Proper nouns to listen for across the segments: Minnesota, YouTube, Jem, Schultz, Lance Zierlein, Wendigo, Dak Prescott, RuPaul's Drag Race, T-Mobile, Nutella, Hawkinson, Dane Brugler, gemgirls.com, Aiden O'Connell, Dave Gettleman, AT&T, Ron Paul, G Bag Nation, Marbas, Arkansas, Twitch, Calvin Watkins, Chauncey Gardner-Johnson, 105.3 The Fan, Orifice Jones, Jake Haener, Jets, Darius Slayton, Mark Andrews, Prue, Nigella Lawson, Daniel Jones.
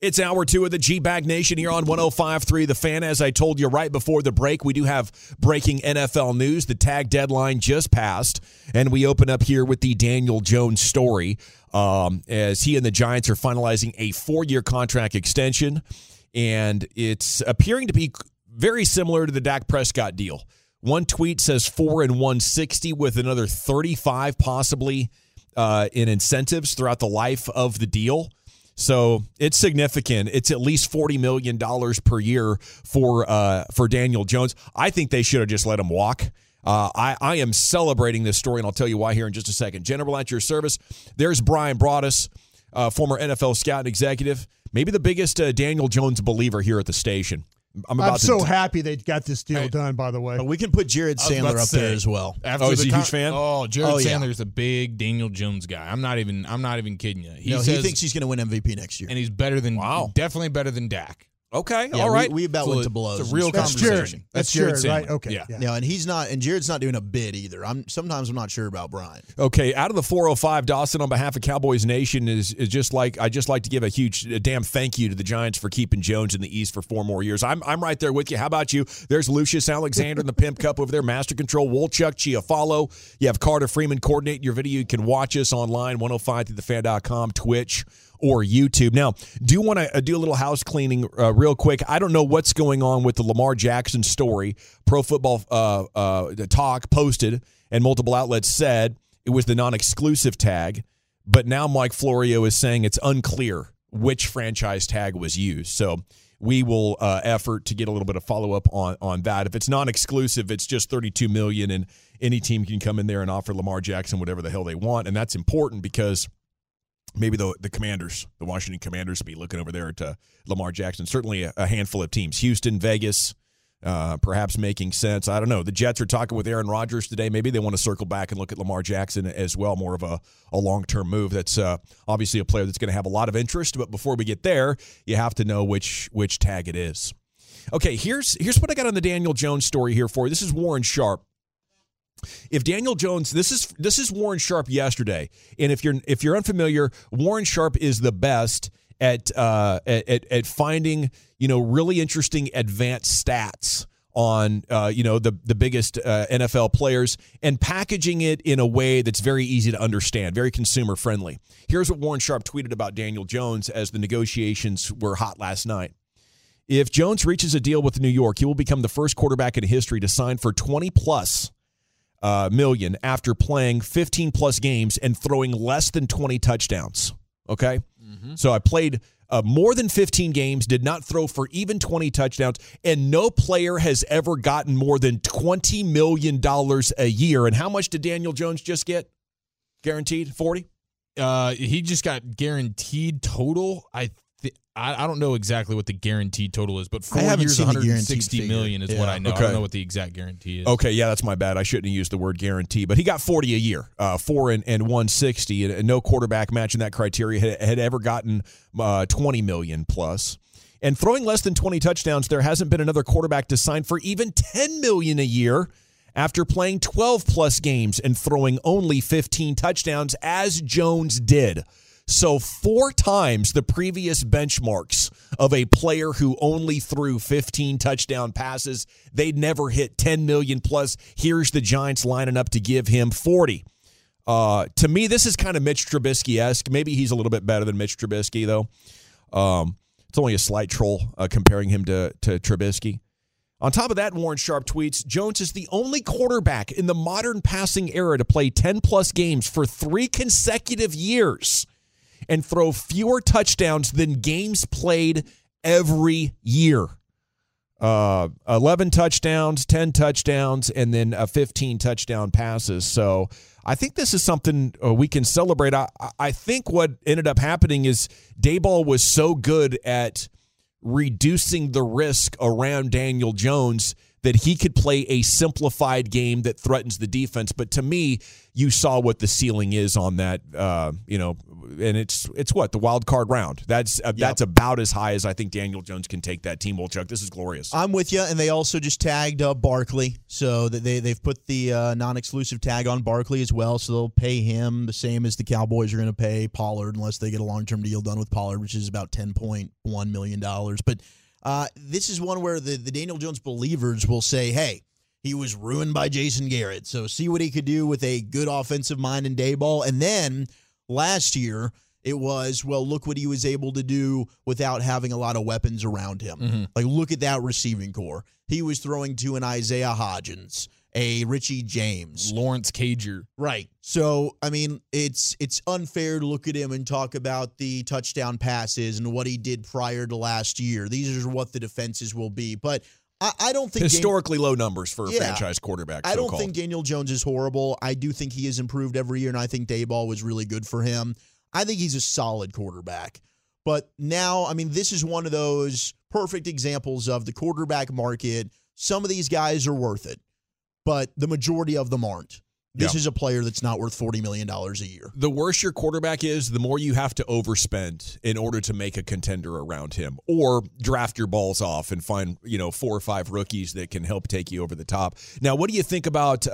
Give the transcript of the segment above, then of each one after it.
It's hour 2 of the G Bag Nation here on 105.3 The Fan. As I told you right before the break, we do have breaking NFL news. The tag deadline just passed, and we open up here with the Daniel Jones story as he and the Giants are finalizing a 4-year contract extension, and it's appearing to be very similar to the Dak Prescott deal. One tweet says 4 and 160 with another 35 possibly in incentives throughout the life of the deal. So it's significant. It's at least $40 million per year for Daniel Jones. I think they should have just let him walk. I am celebrating this story, and I'll tell you why here in just a second. General, at your service, there's Brian Broaddus, former NFL scout and executive, maybe the biggest Daniel Jones believer here at the station. I'm so happy they got this deal done, by the way. We can put Jared Sandler up there as well. Is he a huge fan? Jared Sandler's a big Daniel Jones guy. I'm not even kidding you. He thinks he's going to win MVP next year. And he's definitely better than Dak. Okay, yeah, all right. We about went to blows. It's a real conversation. That's Jared, right? Okay. Yeah. No, and he's not, and Jared's not doing a bid either. Sometimes I'm not sure about Brian. Okay, out of the 405, Dawson, on behalf of Cowboys Nation, is I just like to give a damn thank you to the Giants for keeping Jones in the East for 4 more years. I'm right there with you. How about you? There's Lucius Alexander in the Pimp Cup over there. Master Control, Wolchuk, Chiafalo. You have Carter Freeman coordinating your video. You can watch us online, 105thefan.com, Twitch, or YouTube. Now, do want to do a little house cleaning real quick. I don't know what's going on with the Lamar Jackson story. Pro Football Talk posted, and multiple outlets said it was the non-exclusive tag, but now Mike Florio is saying it's unclear which franchise tag was used. So we will effort to get a little bit of follow-up on that. If it's non-exclusive, it's just $32 million, and any team can come in there and offer Lamar Jackson whatever the hell they want, and that's important because maybe the Washington Commanders will be looking over there at Lamar Jackson. Certainly a handful of teams. Houston, Vegas, perhaps making sense. I don't know. The Jets are talking with Aaron Rodgers today. Maybe they want to circle back and look at Lamar Jackson as well, more of a long-term move. That's obviously a player that's going to have a lot of interest. But before we get there, you have to know which tag it is. Okay, here's what I got on the Daniel Jones story here for you. This is Warren Sharp. If Daniel Jones, this is Warren Sharp yesterday, and if you're unfamiliar, Warren Sharp is the best at finding really interesting advanced stats on the biggest NFL players and packaging it in a way that's very easy to understand, very consumer friendly. Here's what Warren Sharp tweeted about Daniel Jones as the negotiations were hot last night. If Jones reaches a deal with New York, he will become the first quarterback in history to sign for 20+ million after playing 15+ games and throwing less than 20 touchdowns. Okay? Mm-hmm. So I played more than 15 games, did not throw for even 20 touchdowns, and no player has ever gotten more than $20 million a year. And how much did Daniel Jones just get? Guaranteed? 40? He just got guaranteed total. I don't know exactly what the guaranteed total is, but 4 years, $160 million is what I know. Okay. I don't know what the exact guarantee is. Okay, yeah, that's my bad. I shouldn't have used the word guarantee, but he got 40 a year, 4 and 160, and no quarterback matching that criteria had ever gotten 20 million plus. And throwing less than 20 touchdowns, there hasn't been another quarterback to sign for even 10 million a year after playing 12+ games and throwing only 15 touchdowns, as Jones did. So 4 times the previous benchmarks of a player who only threw 15 touchdown passes. They'd never hit 10 million plus. Here's the Giants lining up to give him 40. To me, this is kind of Mitch Trubisky-esque. Maybe he's a little bit better than Mitch Trubisky, though. It's only a slight troll comparing him to Trubisky. On top of that, Warren Sharp tweets, Jones is the only quarterback in the modern passing era to play 10+ games for 3 consecutive years. and throw fewer touchdowns than games played every year. 11 touchdowns, 10 touchdowns, and then 15 touchdown passes. So I think this is something we can celebrate. I think what ended up happening is Dayball was so good at reducing the risk around Daniel Jones that he could play a simplified game that threatens the defense. But to me, you saw what the ceiling is on that, and it's what, the wild card round. That's about as high as I think Daniel Jones can take that team, Wolchuk. This is glorious. I'm with you, and they also just tagged Barkley, so that they've put the non-exclusive tag on Barkley as well, so they'll pay him the same as the Cowboys are going to pay Pollard, unless they get a long-term deal done with Pollard, which is about $10.1 million. But this is one where the Daniel Jones believers will say, hey, he was ruined by Jason Garrett. So see what he could do with a good offensive mind in Dayball. And then last year it was, well, look what he was able to do without having a lot of weapons around him. Mm-hmm. Like, look at that receiving core. He was throwing to an Isaiah Hodgins, a Richie James, Lawrence Cager. Right. So, I mean, it's unfair to look at him and talk about the touchdown passes and what he did prior to last year. These are what the defenses will be. But I don't think historically low numbers for a franchise quarterback. I don't think Daniel Jones is horrible. I do think he has improved every year, and I think Dayball was really good for him. I think he's a solid quarterback. But now, I mean, this is one of those perfect examples of the quarterback market. Some of these guys are worth it, but the majority of them aren't. This is a player that's not worth $40 million a year. The worse your quarterback is, the more you have to overspend in order to make a contender around him, or draft your balls off and find, 4 or 5 rookies that can help take you over the top. Now, what do you think about,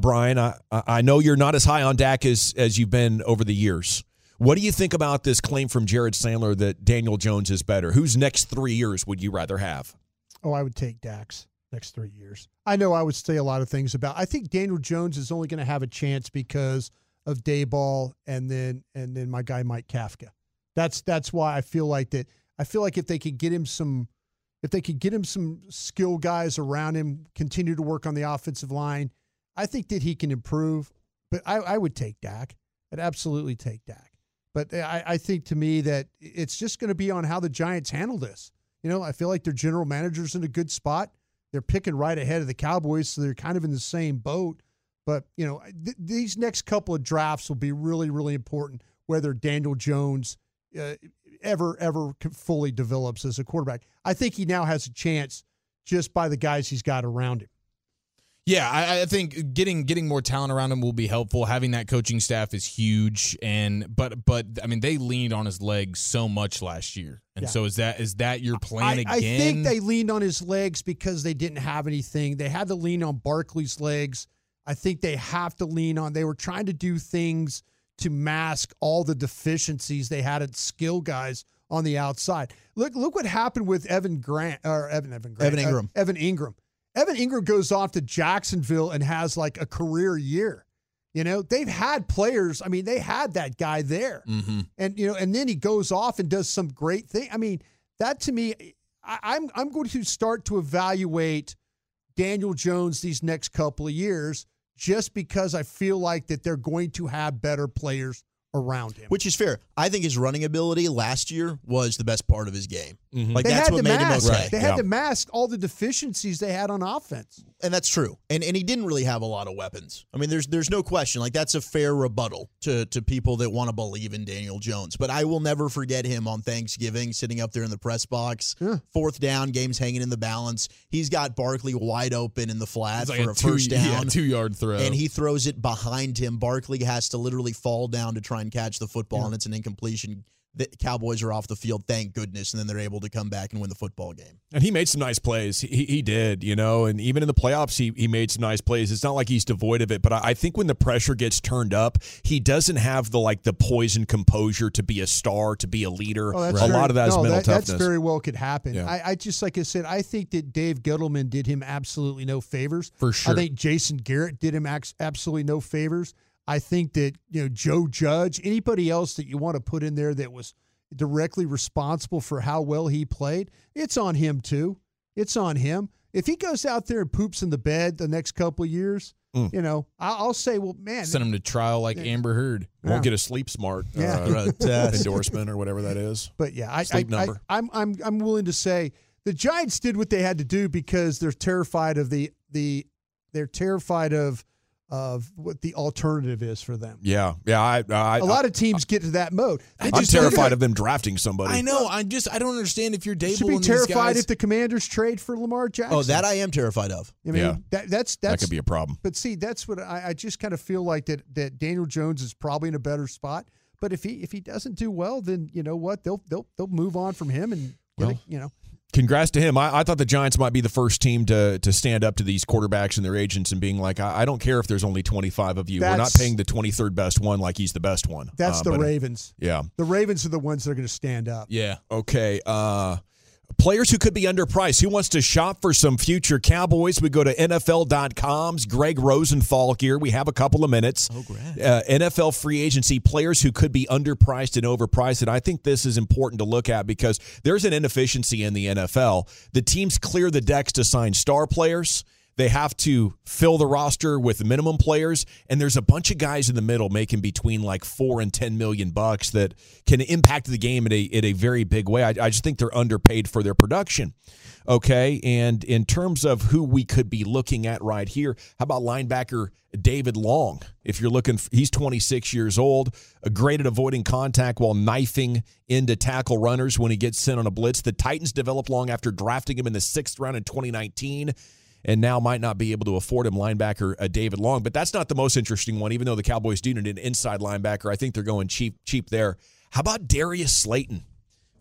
Brian? I know you're not as high on Dak as you've been over the years. What do you think about this claim from Jared Sandler that Daniel Jones is better? Whose next 3 years would you rather have? Oh, I would take Dak's next 3 years. I know I would say a lot of things about. I think Daniel Jones is only going to have a chance because of Dayball and then my guy Mike Kafka. That's why I feel like that. I feel like if they could get him some skill guys around him, continue to work on the offensive line, I think that he can improve. But I would take Dak. I'd absolutely take Dak. But I think to me that it's just going to be on how the Giants handle this. I feel like their general manager's in a good spot. They're picking right ahead of the Cowboys, so they're kind of in the same boat. But, these next couple of drafts will be really, really important, whether Daniel Jones ever fully develops as a quarterback. I think he now has a chance just by the guys he's got around him. Yeah, I think getting more talent around him will be helpful. Having that coaching staff is huge, but I mean, they leaned on his legs so much last year, and so is that your plan again? I think they leaned on his legs because they didn't have anything. They had to lean on Barkley's legs. I think they have to lean on. They were trying to do things to mask all the deficiencies they had at skill guys on the outside. Look what happened with Evan Ingram. Evan Ingram goes off to Jacksonville and has like a career year. They've had players. I mean, they had that guy there. Mm-hmm. And, and then he goes off and does some great thing. I mean, that to me, I'm going to start to evaluate Daniel Jones these next couple of years just because I feel like that they're going to have better players around him, which is fair. I think his running ability last year was the best part of his game. Mm-hmm. Like, that's what made him okay. They had to mask all the deficiencies they had on offense, and that's true. And he didn't really have a lot of weapons. I mean, there's no question. Like, that's a fair rebuttal to people that want to believe in Daniel Jones. But I will never forget him on Thanksgiving sitting up there in the press box, 4th down, games hanging in the balance. He's got Barkley wide open in the flat like for a first down, 2-yard throw, and he throws it behind him. Barkley has to literally fall down to try and catch the football, and it's an incompletion. The Cowboys are off the field, thank goodness, and then they're able to come back and win the football game. And he made some nice plays. He did, and even in the playoffs, he made some nice plays. It's not like he's devoid of it, but I think when the pressure gets turned up, he doesn't have the poise and composure to be a star, to be a leader. Oh, a lot of that is mental toughness. That's very well could happen. Yeah. I just, like I said, I think that Dave Gettleman did him absolutely no favors. For sure. I think Jason Garrett did him absolutely no favors. I think that, Joe Judge, anybody else that you want to put in there that was directly responsible for how well he played, it's on him too. It's on him. If he goes out there and poops in the bed the next couple of years, You know, I'll say, well, man. Send him to trial like Amber Heard. Won't get a Sleep Smart endorsement or whatever that is. But, yeah, I'm willing to say the Giants did what they had to do because they're terrified of of what the alternative is for them. Yeah. Yeah. A lot of teams get to that mode. I'm terrified of them drafting somebody. I know. I don't understand if you're Dayball. Should be terrified if the Commanders trade for Lamar Jackson. Oh, that I am terrified of. I mean, that could be a problem. But see, that's what I just kind of feel like that Daniel Jones is probably in a better spot. But if he doesn't do well, then you know what? They'll move on from him and Congrats to him. I thought the Giants might be the first team to stand up to these quarterbacks and their agents and being like, I don't care if there's only 25 of you. We're not paying the 23rd best one like he's the best one. That's the Ravens. Yeah. The Ravens are the ones that are going to stand up. Yeah. Okay. Players who could be underpriced. Who wants to shop for some future Cowboys? We go to NFL.com's Greg Rosenthal here. We have a couple of minutes. Oh, great. NFL free agency players who could be underpriced and overpriced. And I think this is important to look at because there's an inefficiency in the NFL. The teams clear the decks to sign star players. They have to fill the roster with minimum players, and there's a bunch of guys in the middle making between like $4 and $10 million that can impact the game in a very big way. I just think they're underpaid for their production. Okay, and in terms of who we could be looking at right here, how about linebacker David Long? If you're looking, he's 26 years old, great at avoiding contact while knifing into tackle runners when he gets sent on a blitz. The Titans developed Long after drafting him in the 6th round in 2019. And now might not be able to afford him, linebacker David Long. But that's not the most interesting one, even though the Cowboys needed an inside linebacker. I think they're going cheap there. How about Darius Slayton?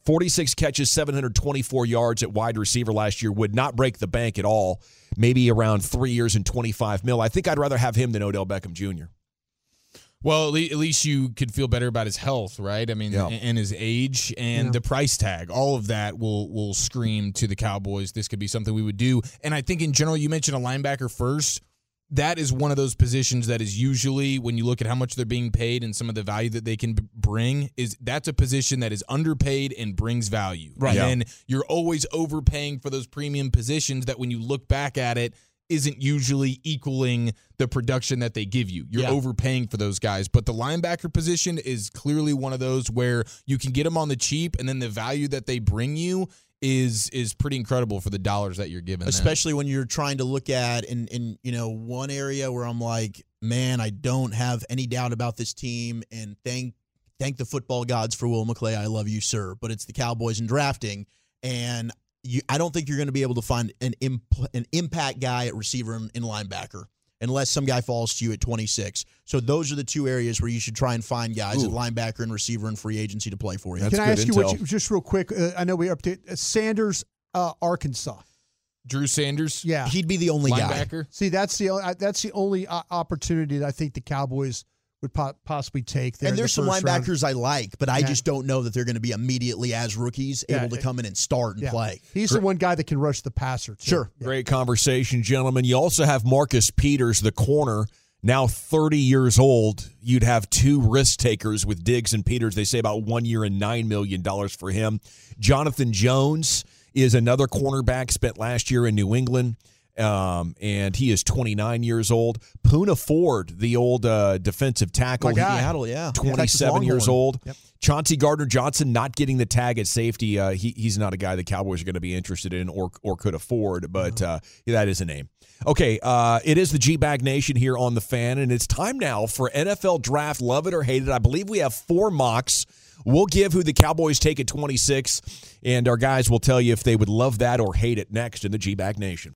46 catches, 724 yards at wide receiver last year. Would not break the bank at all. Maybe around 3 years and $25 million. I think I'd rather have him than Odell Beckham Jr. Well, at least you could feel better about his health, right? I mean, and his age and the price tag. All of that will scream to the Cowboys, this could be something we would do. And I think in general, you mentioned a linebacker first. That is one of those positions that is usually, when you look at how much they're being paid and some of the value that they can bring, that's a position that is underpaid and brings value. Right. Yeah. And you're always overpaying for those premium positions that when you look back at it, isn't usually equaling the production that they give you. You're overpaying for those guys. But the linebacker position is clearly one of those where you can get them on the cheap, and then the value that they bring you is pretty incredible for the dollars that you're giving. Especially when you're trying to look at, in one area where I'm like, man, I don't have any doubt about this team, and thank the football gods for Will McClay. I love you, sir. But it's the Cowboys in drafting, and I don't think you're going to be able to find an impact guy at receiver and linebacker unless some guy falls to you at 26. So those are the two areas where you should try and find guys at linebacker and receiver and free agency to play for you. That's Can I ask intel. You what? Just real quick, I know we updated Sanders, Arkansas. Drew Sanders? Yeah. He'd be the only linebacker guy. See, that's the only opportunity that I think the Cowboys would possibly take there. And there's some linebackers round I like, but I just don't know that they're going to be immediately as rookies able to come in and start and play. He's the one guy that can rush the passer, too. Sure. Yeah. Great conversation, gentlemen. You also have Marcus Peters, the corner, now 30 years old. You'd have two risk takers with Diggs and Peters. They say about 1 year and $9 million for him. Jonathan Jones is another cornerback, spent last year in New England. And he is 29 years old. Puna Ford, the old defensive tackle, 27 years old. Yep. Chauncey Gardner-Johnson not getting the tag at safety. He's not a guy the Cowboys are going to be interested in or could afford, but that is a name. Okay, it is the G Bag Nation here on The Fan, and it's time now for NFL Draft, Love It or Hate It. I believe we have 4 mocks. We'll give who the Cowboys take at 26, and our guys will tell you if they would love that or hate it next in the G Bag Nation.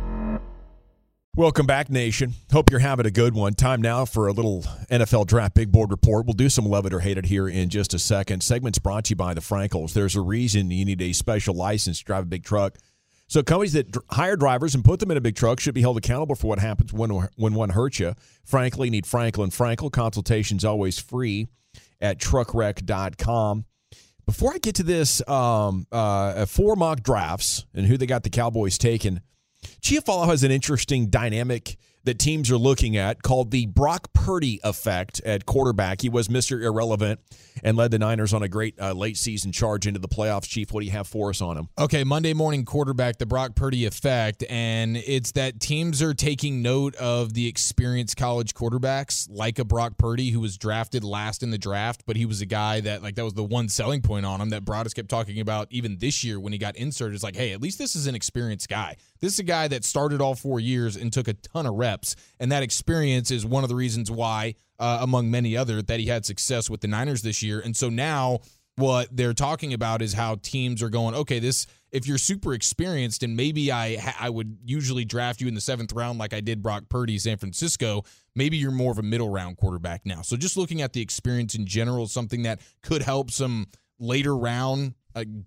Welcome back, Nation. Hope you're having a good one. Time now for a little NFL Draft Big Board report. We'll do some Love It or Hate It here in just a second. Segment's brought to you by the Frankels. There's a reason you need a special license to drive a big truck. So companies that hire drivers and put them in a big truck should be held accountable for what happens when one hurts you. Frankly, need Frankel and Frankel. Consultation's always free at truckwreck.com. Before I get to this, four mock drafts and who they got the Cowboys taking, Chiafalo has an interesting dynamic that teams are looking at called the Brock Purdy effect at quarterback. He was Mr. Irrelevant and led the Niners on a great late-season charge into the playoffs. Chief, what do you have for us on him? Okay, Monday morning quarterback, the Brock Purdy effect, and it's that teams are taking note of the experienced college quarterbacks like a Brock Purdy who was drafted last in the draft, but he was a guy that, like, that was the one selling point on him that Broaddus kept talking about even this year when he got inserted. It's like, hey, at least this is an experienced guy. This is a guy that started all 4 years and took a ton of reps, and that experience is one of the reasons why, among many other, that he had success with the Niners this year. And so now what they're talking about is how teams are going, okay, this, if you're super experienced, and maybe I would usually draft you in the 7th round like I did Brock Purdy, San Francisco, maybe you're more of a middle-round quarterback now. So just looking at the experience in general, something that could help some later-round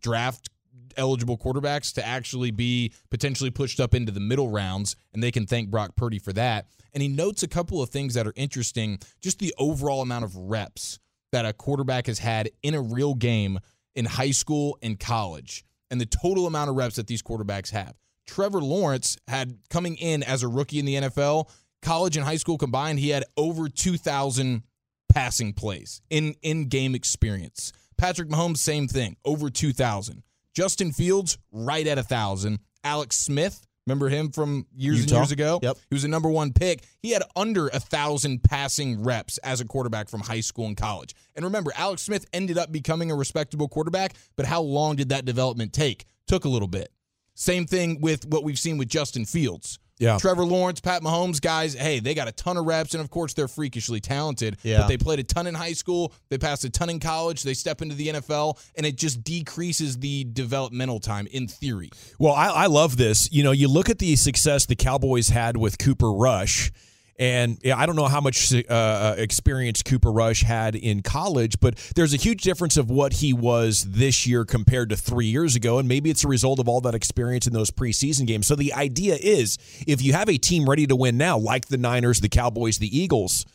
draft eligible quarterbacks to actually be potentially pushed up into the middle rounds, and they can thank Brock Purdy for that. And he notes a couple of things that are interesting, just the overall amount of reps that a quarterback has had in a real game in high school and college, and the total amount of reps that these quarterbacks have. Trevor Lawrence had, coming in as a rookie in the NFL, college and high school combined, he had over 2,000 passing plays in game experience. Patrick Mahomes, same thing, over 2,000. Justin Fields, right at 1,000. Alex Smith, remember him from years Utah, and years ago? Yep. He was a number one pick. He had under 1,000 passing reps as a quarterback from high school and college. And remember, Alex Smith ended up becoming a respectable quarterback, but how long did that development take? Took a little bit. Same thing with what we've seen with Justin Fields. Yeah. Trevor Lawrence, Pat Mahomes, guys, hey, they got a ton of reps, and of course they're freakishly talented. Yeah. But they played a ton in high school, they passed a ton in college, they step into the NFL, and it just decreases the developmental time in theory. Well, I love this. You know, you look at the success the Cowboys had with Cooper Rush, and I don't know how much experience Cooper Rush had in college, but there's a huge difference of what he was this year compared to 3 years ago, and maybe it's a result of all that experience in those preseason games. So the idea is, if you have a team ready to win now, like the Niners, the Cowboys, the Eagles,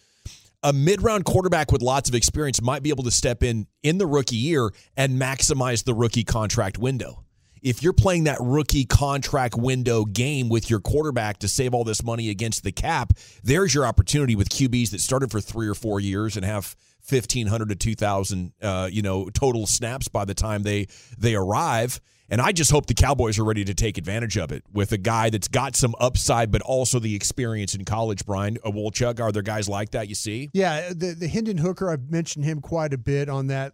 a mid-round quarterback with lots of experience might be able to step in the rookie year and maximize the rookie contract window. If you're playing that rookie contract window game with your quarterback to save all this money against the cap, there's your opportunity with QBs that started for 3 or 4 years and have 1,500 to 2,000 total snaps by the time they arrive. And I just hope the Cowboys are ready to take advantage of it with a guy that's got some upside, but also the experience in college, Brian. Wolchuk, are there guys like that you see? Yeah, the Hendon Hooker, I've mentioned him quite a bit on that.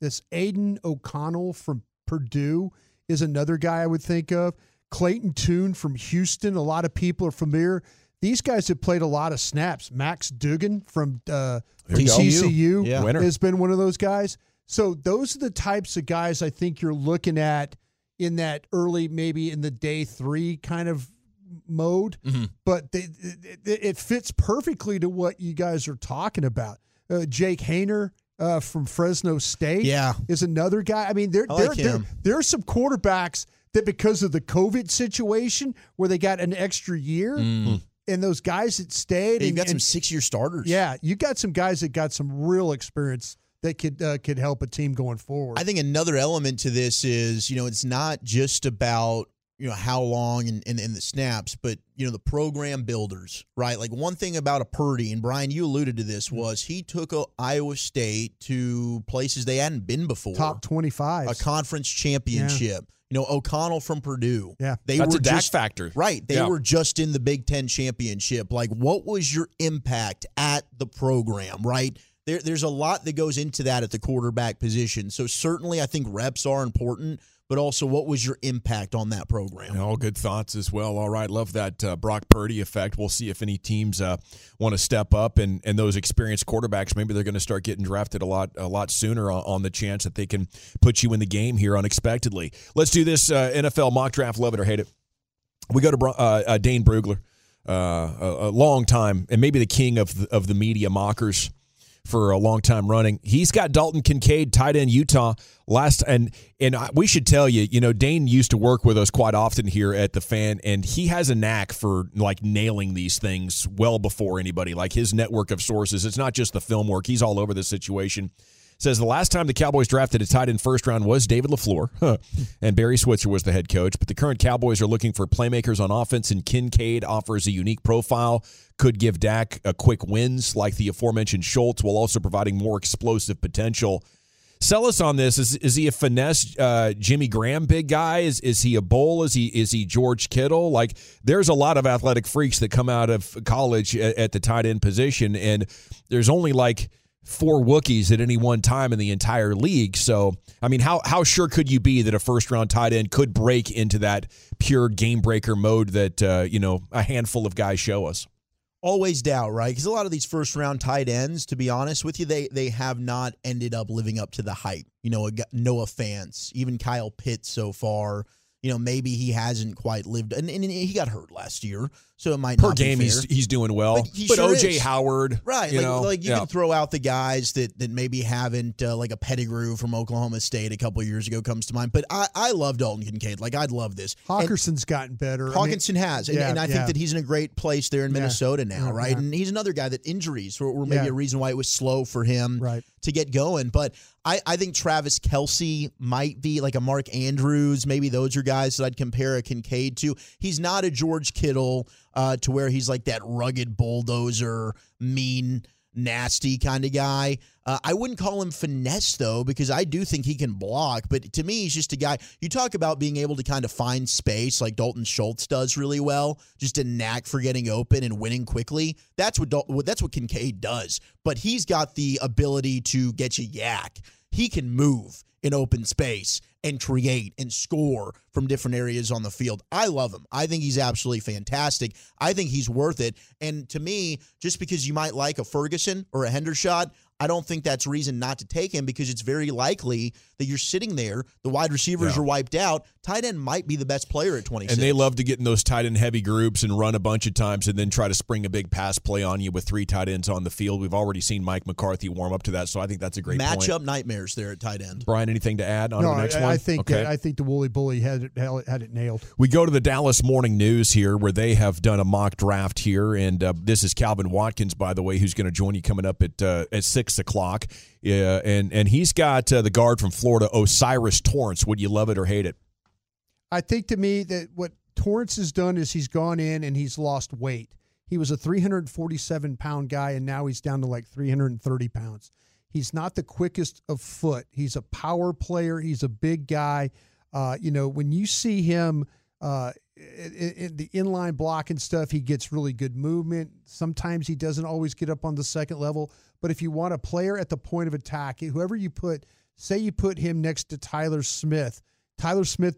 This Aiden O'Connell from Purdue is another guy I would think of. Clayton Tune from Houston, a lot of people are familiar. These guys have played a lot of snaps. Max Duggan from TCU has been one of those guys. So those are the types of guys I think you're looking at in that early, maybe in the day three kind of mode. Mm-hmm. But it fits perfectly to what you guys are talking about. Jake Haener, from Fresno State is another guy. I mean, there are some quarterbacks that, because of the COVID situation where they got an extra year, and those guys that stayed. You've got some 6-year starters. Yeah, you got some guys that got some real experience that could help a team going forward. I think another element to this is, it's not just about you know, how long and the snaps, but, you know, the program builders, right? Like, one thing about a Purdy, and Brian, you alluded to this, was he took Iowa State to places they hadn't been before. Top 25. A conference championship. Yeah. You know, O'Connell from Purdue. Yeah, that's a Dak factor. Right. They were just in the Big Ten championship. Like, what was your impact at the program, right? There's a lot that goes into that at the quarterback position. So certainly I think reps are important, but also what was your impact on that program? All good thoughts as well. All right, love that Brock Purdy effect. We'll see if any teams want to step up, and those experienced quarterbacks, maybe they're going to start getting drafted a lot sooner on the chance that they can put you in the game here unexpectedly. Let's do this NFL mock draft, love it or hate it. We go to Dane Brugler, a long time, and maybe the king of the media mockers. For a long time running, he's got Dalton Kincaid, tight end, Utah. We should tell you, you know, Dane used to work with us quite often here at the Fan, and he has a knack for like nailing these things well before anybody. Like, his network of sources, it's not just the film work; he's all over this situation. Says the last time the Cowboys drafted a tight end first round was David LaFleur, and Barry Switzer was the head coach. But the current Cowboys are looking for playmakers on offense, and Kincaid offers a unique profile, could give Dak a quick wins like the aforementioned Schultz, while also providing more explosive potential. Sell us on this. Is he a finesse Jimmy Graham big guy? Is he a bowl? Is he George Kittle? Like, there's a lot of athletic freaks that come out of college at the tight end position, and there's only like 4 Wookiees at any one time in the entire league. So, I mean, how sure could you be that a first-round tight end could break into that pure game-breaker mode that, you know, a handful of guys show us? Always doubt, right? Because a lot of these first-round tight ends, to be honest with you, they have not ended up living up to the hype. You know, Noah Fant, even Kyle Pitts so far. You know, maybe he hasn't quite lived, and he got hurt last year, so it might not be fair. Per game, he's doing well. But sure, O.J. Howard. Right, you can throw out the guys that maybe haven't, like a Pettigrew from Oklahoma State a couple of years ago comes to mind. But I love Dalton Kincaid. Like, I'd love this. Hawkinson's gotten better. Hawkinson has, and I think that he's in a great place there in Minnesota now, right? Yeah. And he's another guy that injuries were maybe a reason why it was slow for him to get going. But I think Travis Kelce might be like a Mark Andrews. Maybe those are guys that I'd compare a Kincaid to. He's not a George Kittle to where he's like that rugged bulldozer, mean, nasty kind of guy. I wouldn't call him finesse, though, because I do think he can block. But to me, he's just a guy. You talk about being able to kind of find space like Dalton Schultz does really well, just a knack for getting open and winning quickly. That's what Kincaid does. But he's got the ability to get you yak. He can move in open space and create and score from different areas on the field. I love him. I think he's absolutely fantastic. I think he's worth it. And to me, just because you might like a Ferguson or a Hendershot, I don't think that's reason not to take him, because it's very likely that you're sitting there, the wide receivers are wiped out, tight end might be the best player at 26. And they love to get in those tight end heavy groups and run a bunch of times and then try to spring a big pass play on you with 3 tight ends on the field. We've already seen Mike McCarthy warm up to that, so I think that's a great point. Matchup nightmares there at tight end. Brian, anything to add on the next one? I think the Wooly Bully had it nailed. We go to the Dallas Morning News here, where they have done a mock draft here, and this is Calvin Watkins, by the way, who's going to join you coming up at 6 o'clock. Yeah, and he's got the guard from Florida, Osiris Torrance. Would you love it or hate it? I think, to me, that what Torrance has done is he's gone in and he's lost weight. He was a 347-pound guy, and now he's down to like 330 pounds. He's not the quickest of foot. He's a power player. He's a big guy. You know, when you see him in the inline block and stuff, he gets really good movement. Sometimes he doesn't always get up on the second level. But if you want a player at the point of attack, whoever you put, say you put him next to Tyler Smith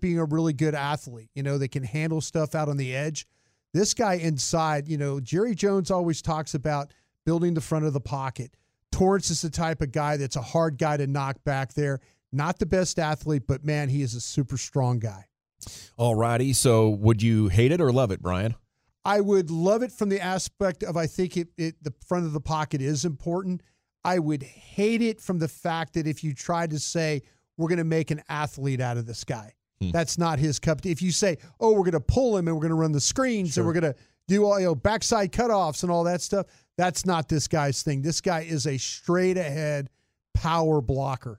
being a really good athlete, you know, they can handle stuff out on the edge. This guy inside, you know, Jerry Jones always talks about building the front of the pocket. Torrance is the type of guy that's a hard guy to knock back there. Not the best athlete, but, man, he is a super strong guy. All righty. So would you hate it or love it, Brian? I would love it from the aspect of I think the front of the pocket is important. I would hate it from the fact that if you try to say, we're going to make an athlete out of this guy, that's not his cup. If you say, oh, we're going to pull him and we're going to run the screens and we're going to do all, you know, backside cutoffs and all that stuff, that's not this guy's thing. This guy is a straight-ahead power blocker.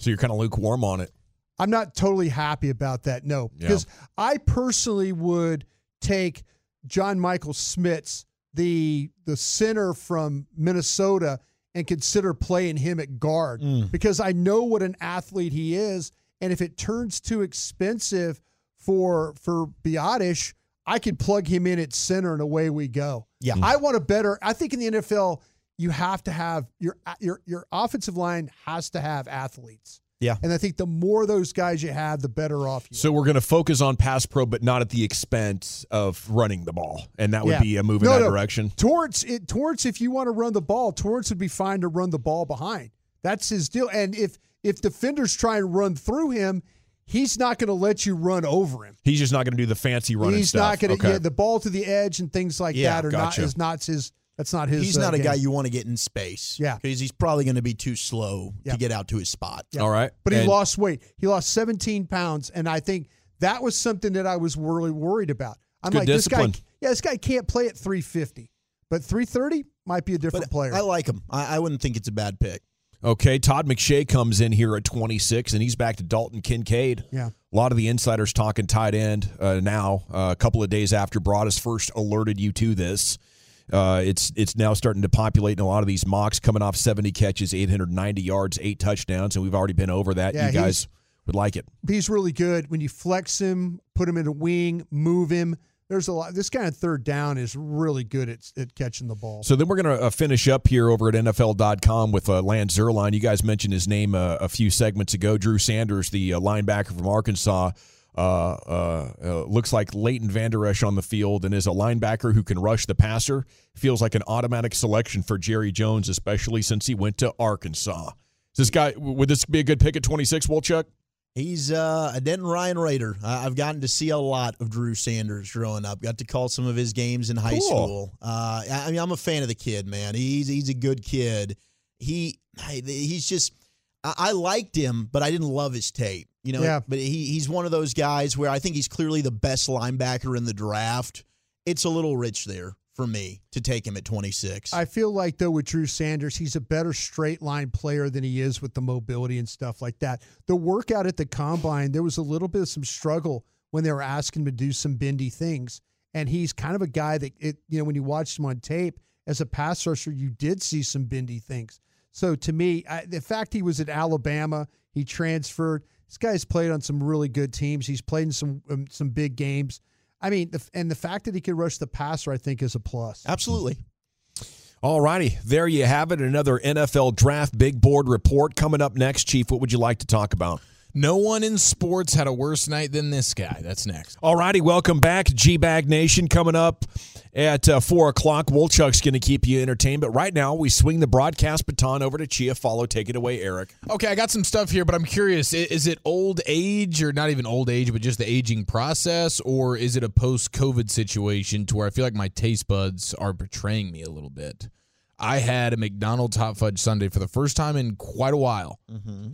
So you're kind of lukewarm on it. I'm not totally happy about that, no. Because I personally would take John Michael Smits, the center from Minnesota, and consider playing him at guard because I know what an athlete he is. And if it turns too expensive for Broaddus, I could plug him in at center and away we go. Yeah. I want a better, I think in the NFL, you have to have your offensive line has to have athletes. Yeah. And I think the more those guys you have, the better off you are. So we're going to focus on pass pro, but not at the expense of running the ball. And that would be a move in that direction. Torrance, if you want to run the ball, Torrance would be fine to run the ball behind. That's his deal. And if defenders try and run through him, he's not going to let you run over him. He's just not going to do the fancy running stuff. He's not going to the ball to the edge and things like that are that's not his. He's not a guy you want to get in space. Yeah. Because he's probably going to be too slow to get out to his spot. Yeah. All right. But he lost weight. He lost 17 pounds, and I think that was something that I was really worried about. I'm like, discipline. This guy can't play at 350, but 330 might be a different player. I like him. I wouldn't think it's a bad pick. Okay, Todd McShay comes in here at 26, and he's back to Dalton Kincaid. Yeah. A lot of the insiders talking tight end now, a couple of days after Broaddus first alerted you to this. It's now starting to populate in a lot of these mocks, coming off 70 catches, 890 yards, 8 touchdowns, and we've already been over that. Yeah, you guys would like it. He's really good. When you flex him, put him in a wing, move him. There's a lot. This kind of third down is really good at catching the ball. So then we're going to finish up here over at NFL.com with Lance Zierlein. You guys mentioned his name a few segments ago. Drew Sanders, the linebacker from Arkansas, looks like Leighton Vander Esch on the field and is a linebacker who can rush the passer. Feels like an automatic selection for Jerry Jones, especially since he went to Arkansas. Would this be a good pick at 26, Wolchuk? He's a Denton Ryan Raider. I've gotten to see a lot of Drew Sanders growing up. Got to call some of his games in high school. I mean, I'm a fan of the kid, man. He's a good kid. He's just I liked him, but I didn't love his tape. You know, but he's one of those guys where I think he's clearly the best linebacker in the draft. It's a little rich there for me to take him at 26. I feel like, though, with Drew Sanders, he's a better straight-line player than he is with the mobility and stuff like that. The workout at the Combine, there was a little bit of some struggle when they were asking him to do some bendy things, and he's kind of a guy that, when you watched him on tape, as a pass rusher, you did see some bendy things. So, to me, the fact he was at Alabama, he transferred. This guy's played on some really good teams. He's played in some big games. I mean, and the fact that he can rush the passer, I think, is a plus. Absolutely. All righty. There you have it. Another NFL Draft Big Board report. Coming up next, Chief, what would you like to talk about? No one in sports had a worse night than this guy. That's next. All righty. Welcome back. G Bag Nation coming up at 4 o'clock. Wolchuk's going to keep you entertained. But right now, we swing the broadcast baton over to Chiafalo. Take it away, Eric. Okay, I got some stuff here, but I'm curious. Is it old age, or not even old age, but just the aging process? Or is it a post-COVID situation to where I feel like my taste buds are betraying me a little bit? I had a McDonald's Hot Fudge Sundae for the first time in quite a while,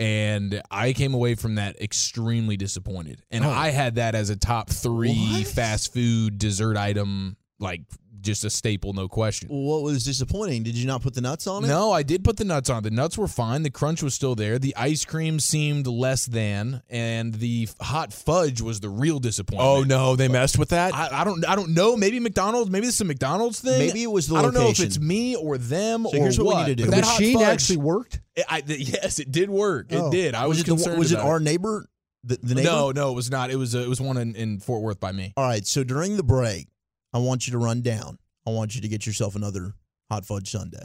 and I came away from that extremely disappointed. And I had that as a top 3 fast food dessert item, like just a staple, no question. What was disappointing? Did you not put the nuts on it? No, I did put the nuts on it. The nuts were fine. The crunch was still there. The ice cream seemed less than, and the hot fudge was the real disappointment. Oh no, they messed with that? I don't know. Maybe McDonald's. Maybe this is a McDonald's thing. Maybe it was the location. I don't know if it's me or them or what. So here's what we need to do. The machine actually worked? Yes, it did work. It did. I was concerned. Was it our neighbor? The neighbor? No, it was not. It was one in Fort Worth by me. All right, so during the break, I want you to run down. I want you to get yourself another hot fudge sundae.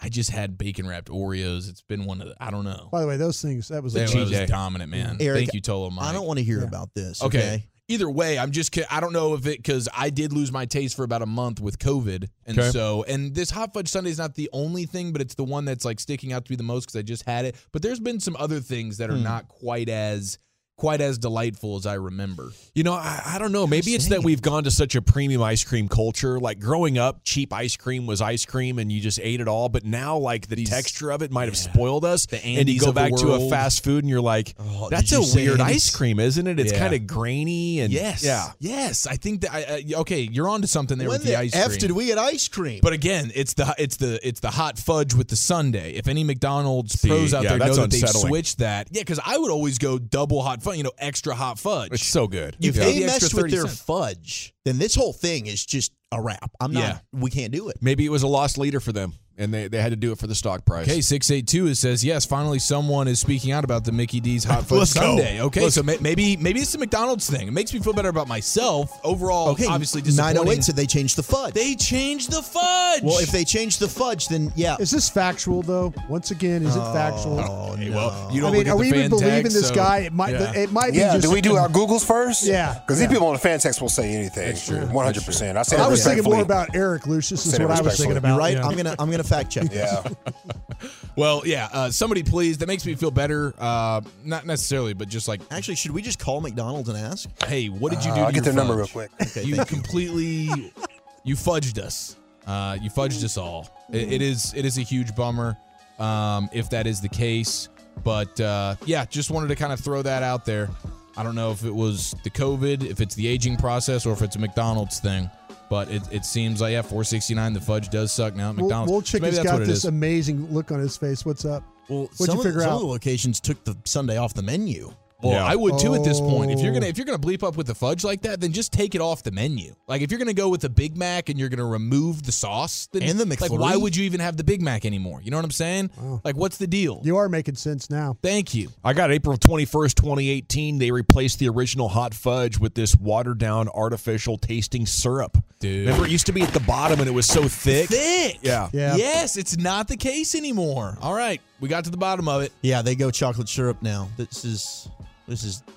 I just had bacon-wrapped Oreos. It's been one of the, I don't know. By the way, those things, that was a cheat day. Dominant, man. Eric, thank you, Tolo Mike. I don't want to hear about this. Okay. Either way, I'm just kidding. I don't know if it, because I did lose my taste for about a month with COVID. And so this hot fudge sundae is not the only thing, but it's the one that's like sticking out to be the most because I just had it. But there's been some other things that are not quite as quite as delightful as I remember. You know, I don't know. Maybe it's that we've gone to such a premium ice cream culture. Like growing up, cheap ice cream was ice cream and you just ate it all. But now, like, the texture of it might have spoiled us. And you go back to a fast food and you're like, oh, that's a weird ice cream, isn't it? It's kind of grainy. And yes. Yeah. Yes. I think that, okay, you're on to something there with the ice cream. When the F did we get ice cream? But again, it's the hot fudge with the sundae. If any McDonald's pros out there know that they've switched that. Yeah, because I would always go double hot fudge. You know, extra hot fudge. It's so good. If they messed with their fudge, then this whole thing is just a wrap. We can't do it. Maybe it was a lost leader for them, and they had to do it for the stock price. Okay, 682, it says, yes, finally someone is speaking out about the Mickey D's hot fudge sundae. Go. Okay, so maybe it's the McDonald's thing. It makes me feel better about myself. Overall, okay, obviously disappointing. 908 said they changed the fudge. They changed the fudge! Well, if they changed the fudge, then yeah. Is this factual, though? Once again, is it factual? Oh, no. Well, you don't look at the fan text. I mean, are we even believing this guy? It might be just... Yeah, do we do our Googles first? Yeah. Because these people on the fan text will say anything. That's true. 100%. That's true. I was thinking more about Eric Lucius is what I was thinking about. Right? I'm gonna fact check. Yeah. Well, yeah. Somebody, please. That makes me feel better. Not necessarily, but just like. Actually, should we just call McDonald's and ask? Hey, what did you do? I'll get their number real quick. Okay, you fudged us. You fudged us all. It is a huge bummer if that is the case. But just wanted to kind of throw that out there. I don't know if it was the COVID, if it's the aging process, or if it's a McDonald's thing. But it seems like, 469, the fudge does suck now at McDonald's. Wolchuk has got this amazing look on his face. What's up? Well, some of the locations took the Sunday off the menu. Well, yeah. I would too at this point. If you're gonna bleep up with the fudge like that, then just take it off the menu. Like if you're gonna go with the Big Mac and you're gonna remove the sauce, then and the McFlurry, like why would you even have the Big Mac anymore? You know what I'm saying? Oh. Like what's the deal? You are making sense now. Thank you. I got April 21st, 2018. They replaced the original hot fudge with this watered down artificial tasting syrup. Dude, remember it used to be at the bottom and it was so thick. Yeah. Yes, it's not the case anymore. All right, we got to the bottom of it. Yeah, they go chocolate syrup now. This is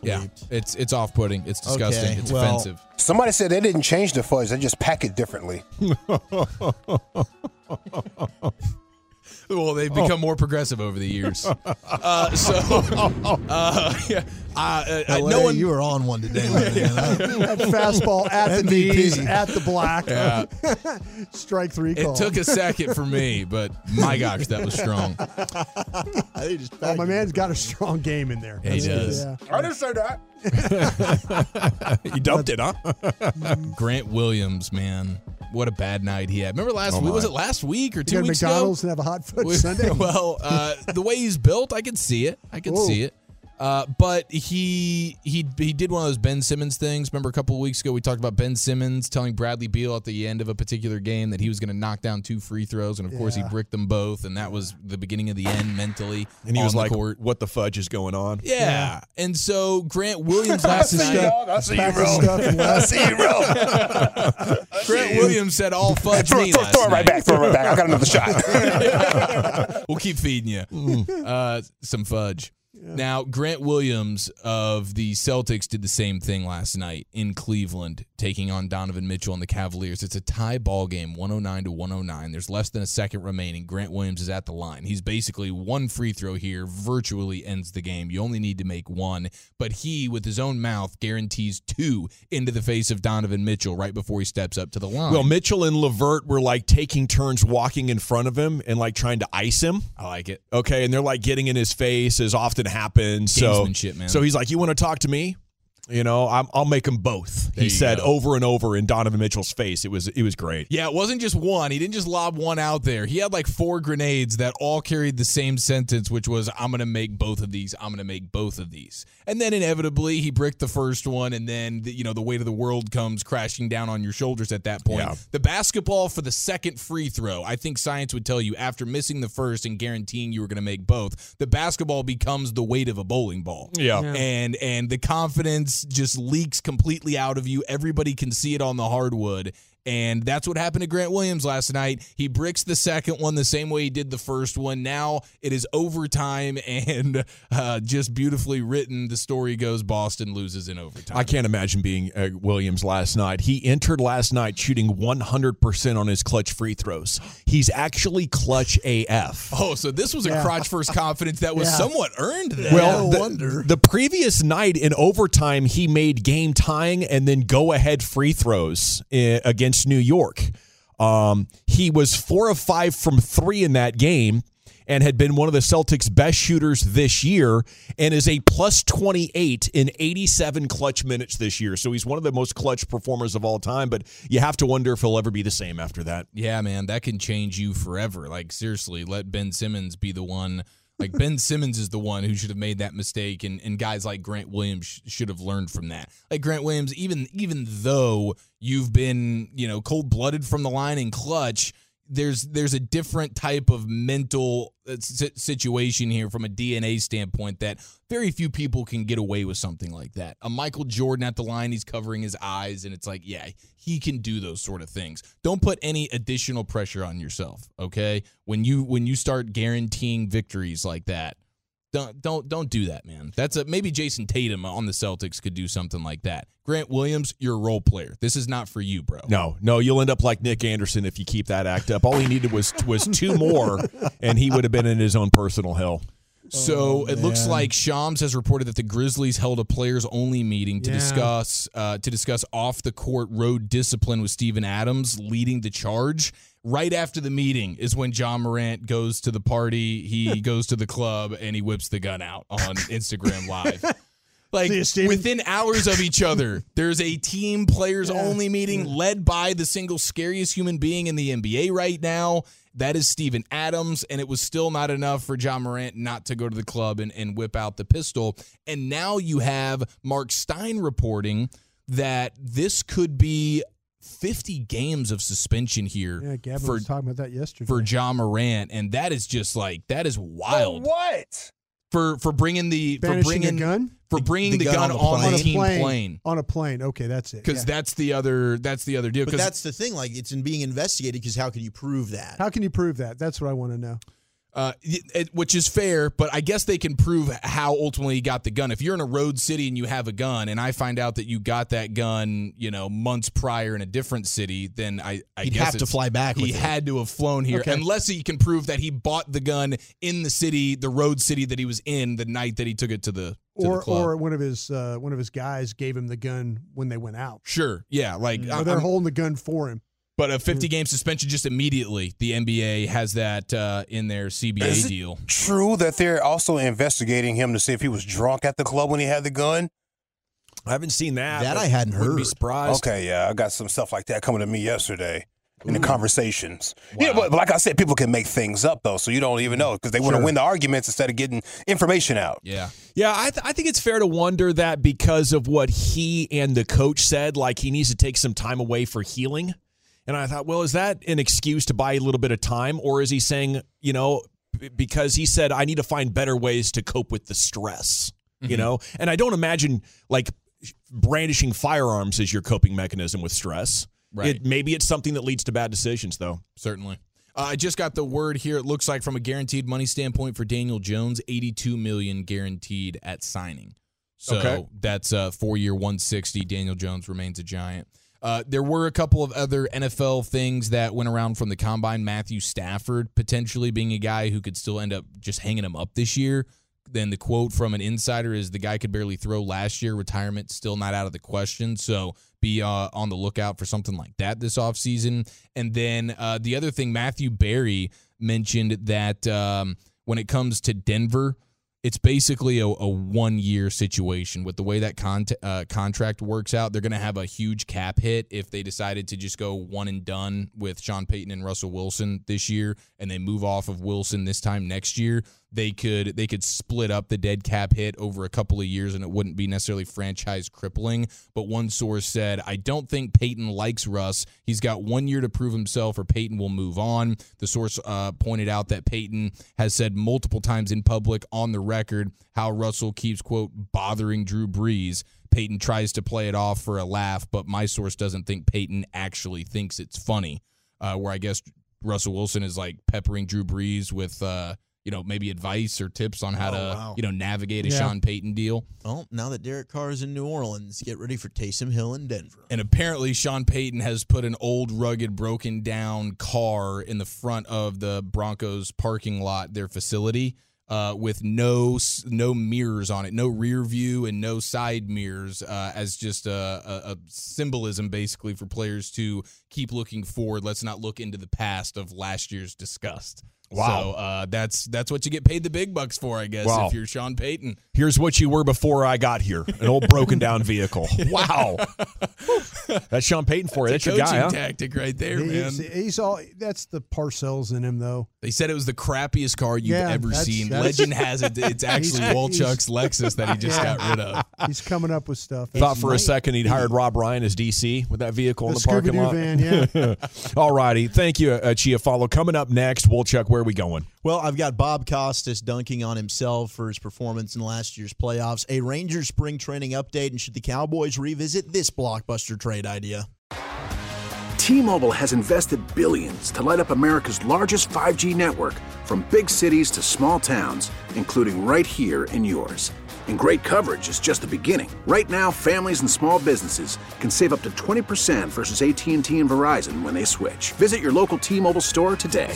bleeped. It's off-putting. It's disgusting. Okay. It's offensive. Somebody said they didn't change the fudge. They just pack it differently. Well, they've become more progressive over the years. No one, you were on one today. That fastball at the knees, at the block. Yeah. Strike three call. It took a second for me, but my gosh, that was strong. My man's got a strong game in there. He does. Yeah. I didn't say that. You dumped it, huh? Grant Williams, man. What a bad night he had. Remember last week? Was it last week or 2 weeks ago? McDonald's and have a hot foot Sunday? Well, the way he's built, I can see it. But he did one of those Ben Simmons things. Remember a couple of weeks ago we talked about Ben Simmons telling Bradley Beal at the end of a particular game that he was going to knock down two free throws, and of course he bricked them both, and that was the beginning of the end mentally. And he was like, court. "What the fudge is going on?" Yeah. And so Grant Williams last night, I see you, bro. Grant Williams said, "All fudge me." Throw it right back. I got another shot. We'll keep feeding you some fudge. Yeah. Now, Grant Williams of the Celtics did the same thing last night in Cleveland, taking on Donovan Mitchell and the Cavaliers. It's a tie ball game, 109-109. There's less than a second remaining. Grant Williams is at the line. He's basically one free throw here, virtually ends the game. You only need to make one, but he, with his own mouth, guarantees two into the face of Donovan Mitchell right before he steps up to the line. Well, Mitchell and LeVert were, like, taking turns walking in front of him and, like, trying to ice him. I like it. Okay, and they're, like, getting in his face as often happens. So he's like, you want to talk to me? You know, I'll make them both. He said over and over in Donovan Mitchell's face. It was great. Yeah, it wasn't just one. He didn't just lob one out there. He had like four grenades that all carried the same sentence, which was, I'm going to make both of these. I'm going to make both of these. And then inevitably he bricked the first one, and then the weight of the world comes crashing down on your shoulders at that point. Yeah. The basketball for the second free throw, I think science would tell you, after missing the first and guaranteeing you were going to make both, the basketball becomes the weight of a bowling ball. Yeah. And the confidence just leaks completely out of you. Everybody can see it on the hardwood, And that's what happened to Grant Williams last night. He bricks the second one the same way he did the first one. Now it is overtime, and just beautifully written. The story goes Boston loses in overtime. I can't imagine being Williams last night. He entered last night shooting 100% on his clutch free throws. He's actually clutch AF. Oh, so this was a crotch first confidence that was somewhat earned then. Well, the previous night in overtime, he made game tying and then go ahead free throws against New York. He was 4 of 5 from 3 in that game and had been one of the Celtics' best shooters this year and is a plus 28 in 87 clutch minutes this year. So he's one of the most clutch performers of all time, but you have to wonder if he'll ever be the same after that. Yeah, man, that can change you forever. Like, seriously, let Ben Simmons be the one. Like, Ben Simmons is the one who should have made that mistake, and guys like Grant Williams should have learned from that. Like, Grant Williams, even though you've been, cold-blooded from the line and clutch, there's a different type of mental situation here from a DNA standpoint that very few people can get away with something like that. A Michael Jordan at the line, he's covering his eyes, and it's like, yeah, he can do those sort of things. Don't put any additional pressure on yourself, okay? When you start guaranteeing victories like that, don't do that, man. That's maybe Jason Tatum on the Celtics could do something like that. Grant Williams, you're a role player. This is not for you, bro. No, you'll end up like Nick Anderson if you keep that act up. All he needed was 2 more, and he would have been in his own personal hell. So it looks like Shams has reported that the Grizzlies held a players-only meeting to discuss off-the-court road discipline with Steven Adams leading the charge. Right after the meeting is when Ja Morant goes to the party, he goes to the club, and he whips the gun out on Instagram Live. Like, within hours of each other, there's a team players-only meeting led by the single scariest human being in the NBA right now. That is Steven Adams, and it was still not enough for Ja Morant not to go to the club and whip out the pistol. And now you have Mark Stein reporting that this could be 50 games of suspension here. Yeah, Gavin was talking about that yesterday. For Ja Morant, and that is just like, that is wild. For what? For bringing the gun on a team plane. Okay, that's it. Because that's the other deal. But that's the thing. Like, it's in being investigated. Because how can you prove that? That's what I want to know. Which is fair, but I guess they can prove how ultimately he got the gun. If you're in a road city and you have a gun, and I find out that you got that gun, months prior in a different city, then I guess he'd have to fly back. He had to have flown here, unless he can prove that he bought the gun in the city, the road city that he was in the night that he took it to the. Or one of his guys gave him the gun when they went out. Sure, yeah, like they're holding the gun for him. But a 50-game suspension just immediately. The NBA has that in their CBA deal. Is it true that they're also investigating him to see if he was drunk at the club when he had the gun? I haven't seen that. That I hadn't heard. Wouldn't be surprised. Okay, yeah, I got some stuff like that coming to me yesterday in the conversations. Wow. Yeah, but like I said, people can make things up, though, so you don't even know because they want to win the arguments instead of getting information out. Yeah. Yeah, I think it's fair to wonder that because of what he and the coach said, like he needs to take some time away for healing. And I thought, well, is that an excuse to buy a little bit of time? Or is he saying, because he said, I need to find better ways to cope with the stress, And I don't imagine, like, brandishing firearms is your coping mechanism with stress. Right. Maybe it's something that leads to bad decisions, though. Certainly. I just got the word here. It looks like from a guaranteed money standpoint for Daniel Jones, $82 million guaranteed at signing. So that's a 4-year, $160 million. Daniel Jones remains a Giant. There were a couple of other NFL things that went around from the Combine. Matthew Stafford potentially being a guy who could still end up just hanging him up this year. Then the quote from an insider is, the guy could barely throw last year. Retirement still not out of the question. So be on the lookout for something like that this offseason. And then the other thing, Matthew Berry mentioned that when it comes to Denver, it's basically a 1-year situation. With the way that contract works out, they're going to have a huge cap hit if they decided to just go one and done with Sean Payton and Russell Wilson this year, and they move off of Wilson this time next year. They could split up the dead cap hit over a couple of years, and it wouldn't be necessarily franchise crippling. But one source said, I don't think Peyton likes Russ. He's got 1 year to prove himself or Peyton will move on. The source pointed out that Peyton has said multiple times in public on the record how Russell keeps, quote, bothering Drew Brees. Peyton tries to play it off for a laugh, but my source doesn't think Peyton actually thinks it's funny, where I guess Russell Wilson is like peppering Drew Brees with maybe advice or tips on how to navigate a Sean Payton deal. Well, now that Derek Carr is in New Orleans, get ready for Taysom Hill in Denver. And apparently Sean Payton has put an old, rugged, broken-down car in the front of the Broncos parking lot, their facility, with no mirrors on it, no rear view and no side mirrors, as just a symbolism, basically, for players to keep looking forward. Let's not look into the past of last year's disgust. Wow. So that's what you get paid the big bucks for, I guess, if you're Sean Payton. Here's what you were before I got here, an old broken-down vehicle. Wow. That's Sean Payton for you. That's your guy, huh? Tactic right there, man. That's the Parcells in him, though. They said it was the crappiest car you've ever seen. Legend has it. It's actually Wolchuk's Lexus that he just got rid of. He's coming up with stuff. Thought for a second he'd hired Rob Ryan as DC with that vehicle in the parking lot. Van, yeah. All righty. Thank you, Chiafalo. Coming up next, Wolchuk, where are we going? Well, I've got Bob Costas dunking on himself for his performance in last year's playoffs, a Rangers spring training update, and should the Cowboys revisit this blockbuster trade idea? T-Mobile has invested billions to light up America's largest 5G network, from big cities to small towns, including right here in yours. And great coverage is just the beginning. Right now, families and small businesses can save up to 20% versus AT&T and Verizon when they switch. Visit your local T-Mobile store today.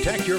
Protect your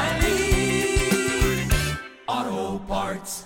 Auto Parts.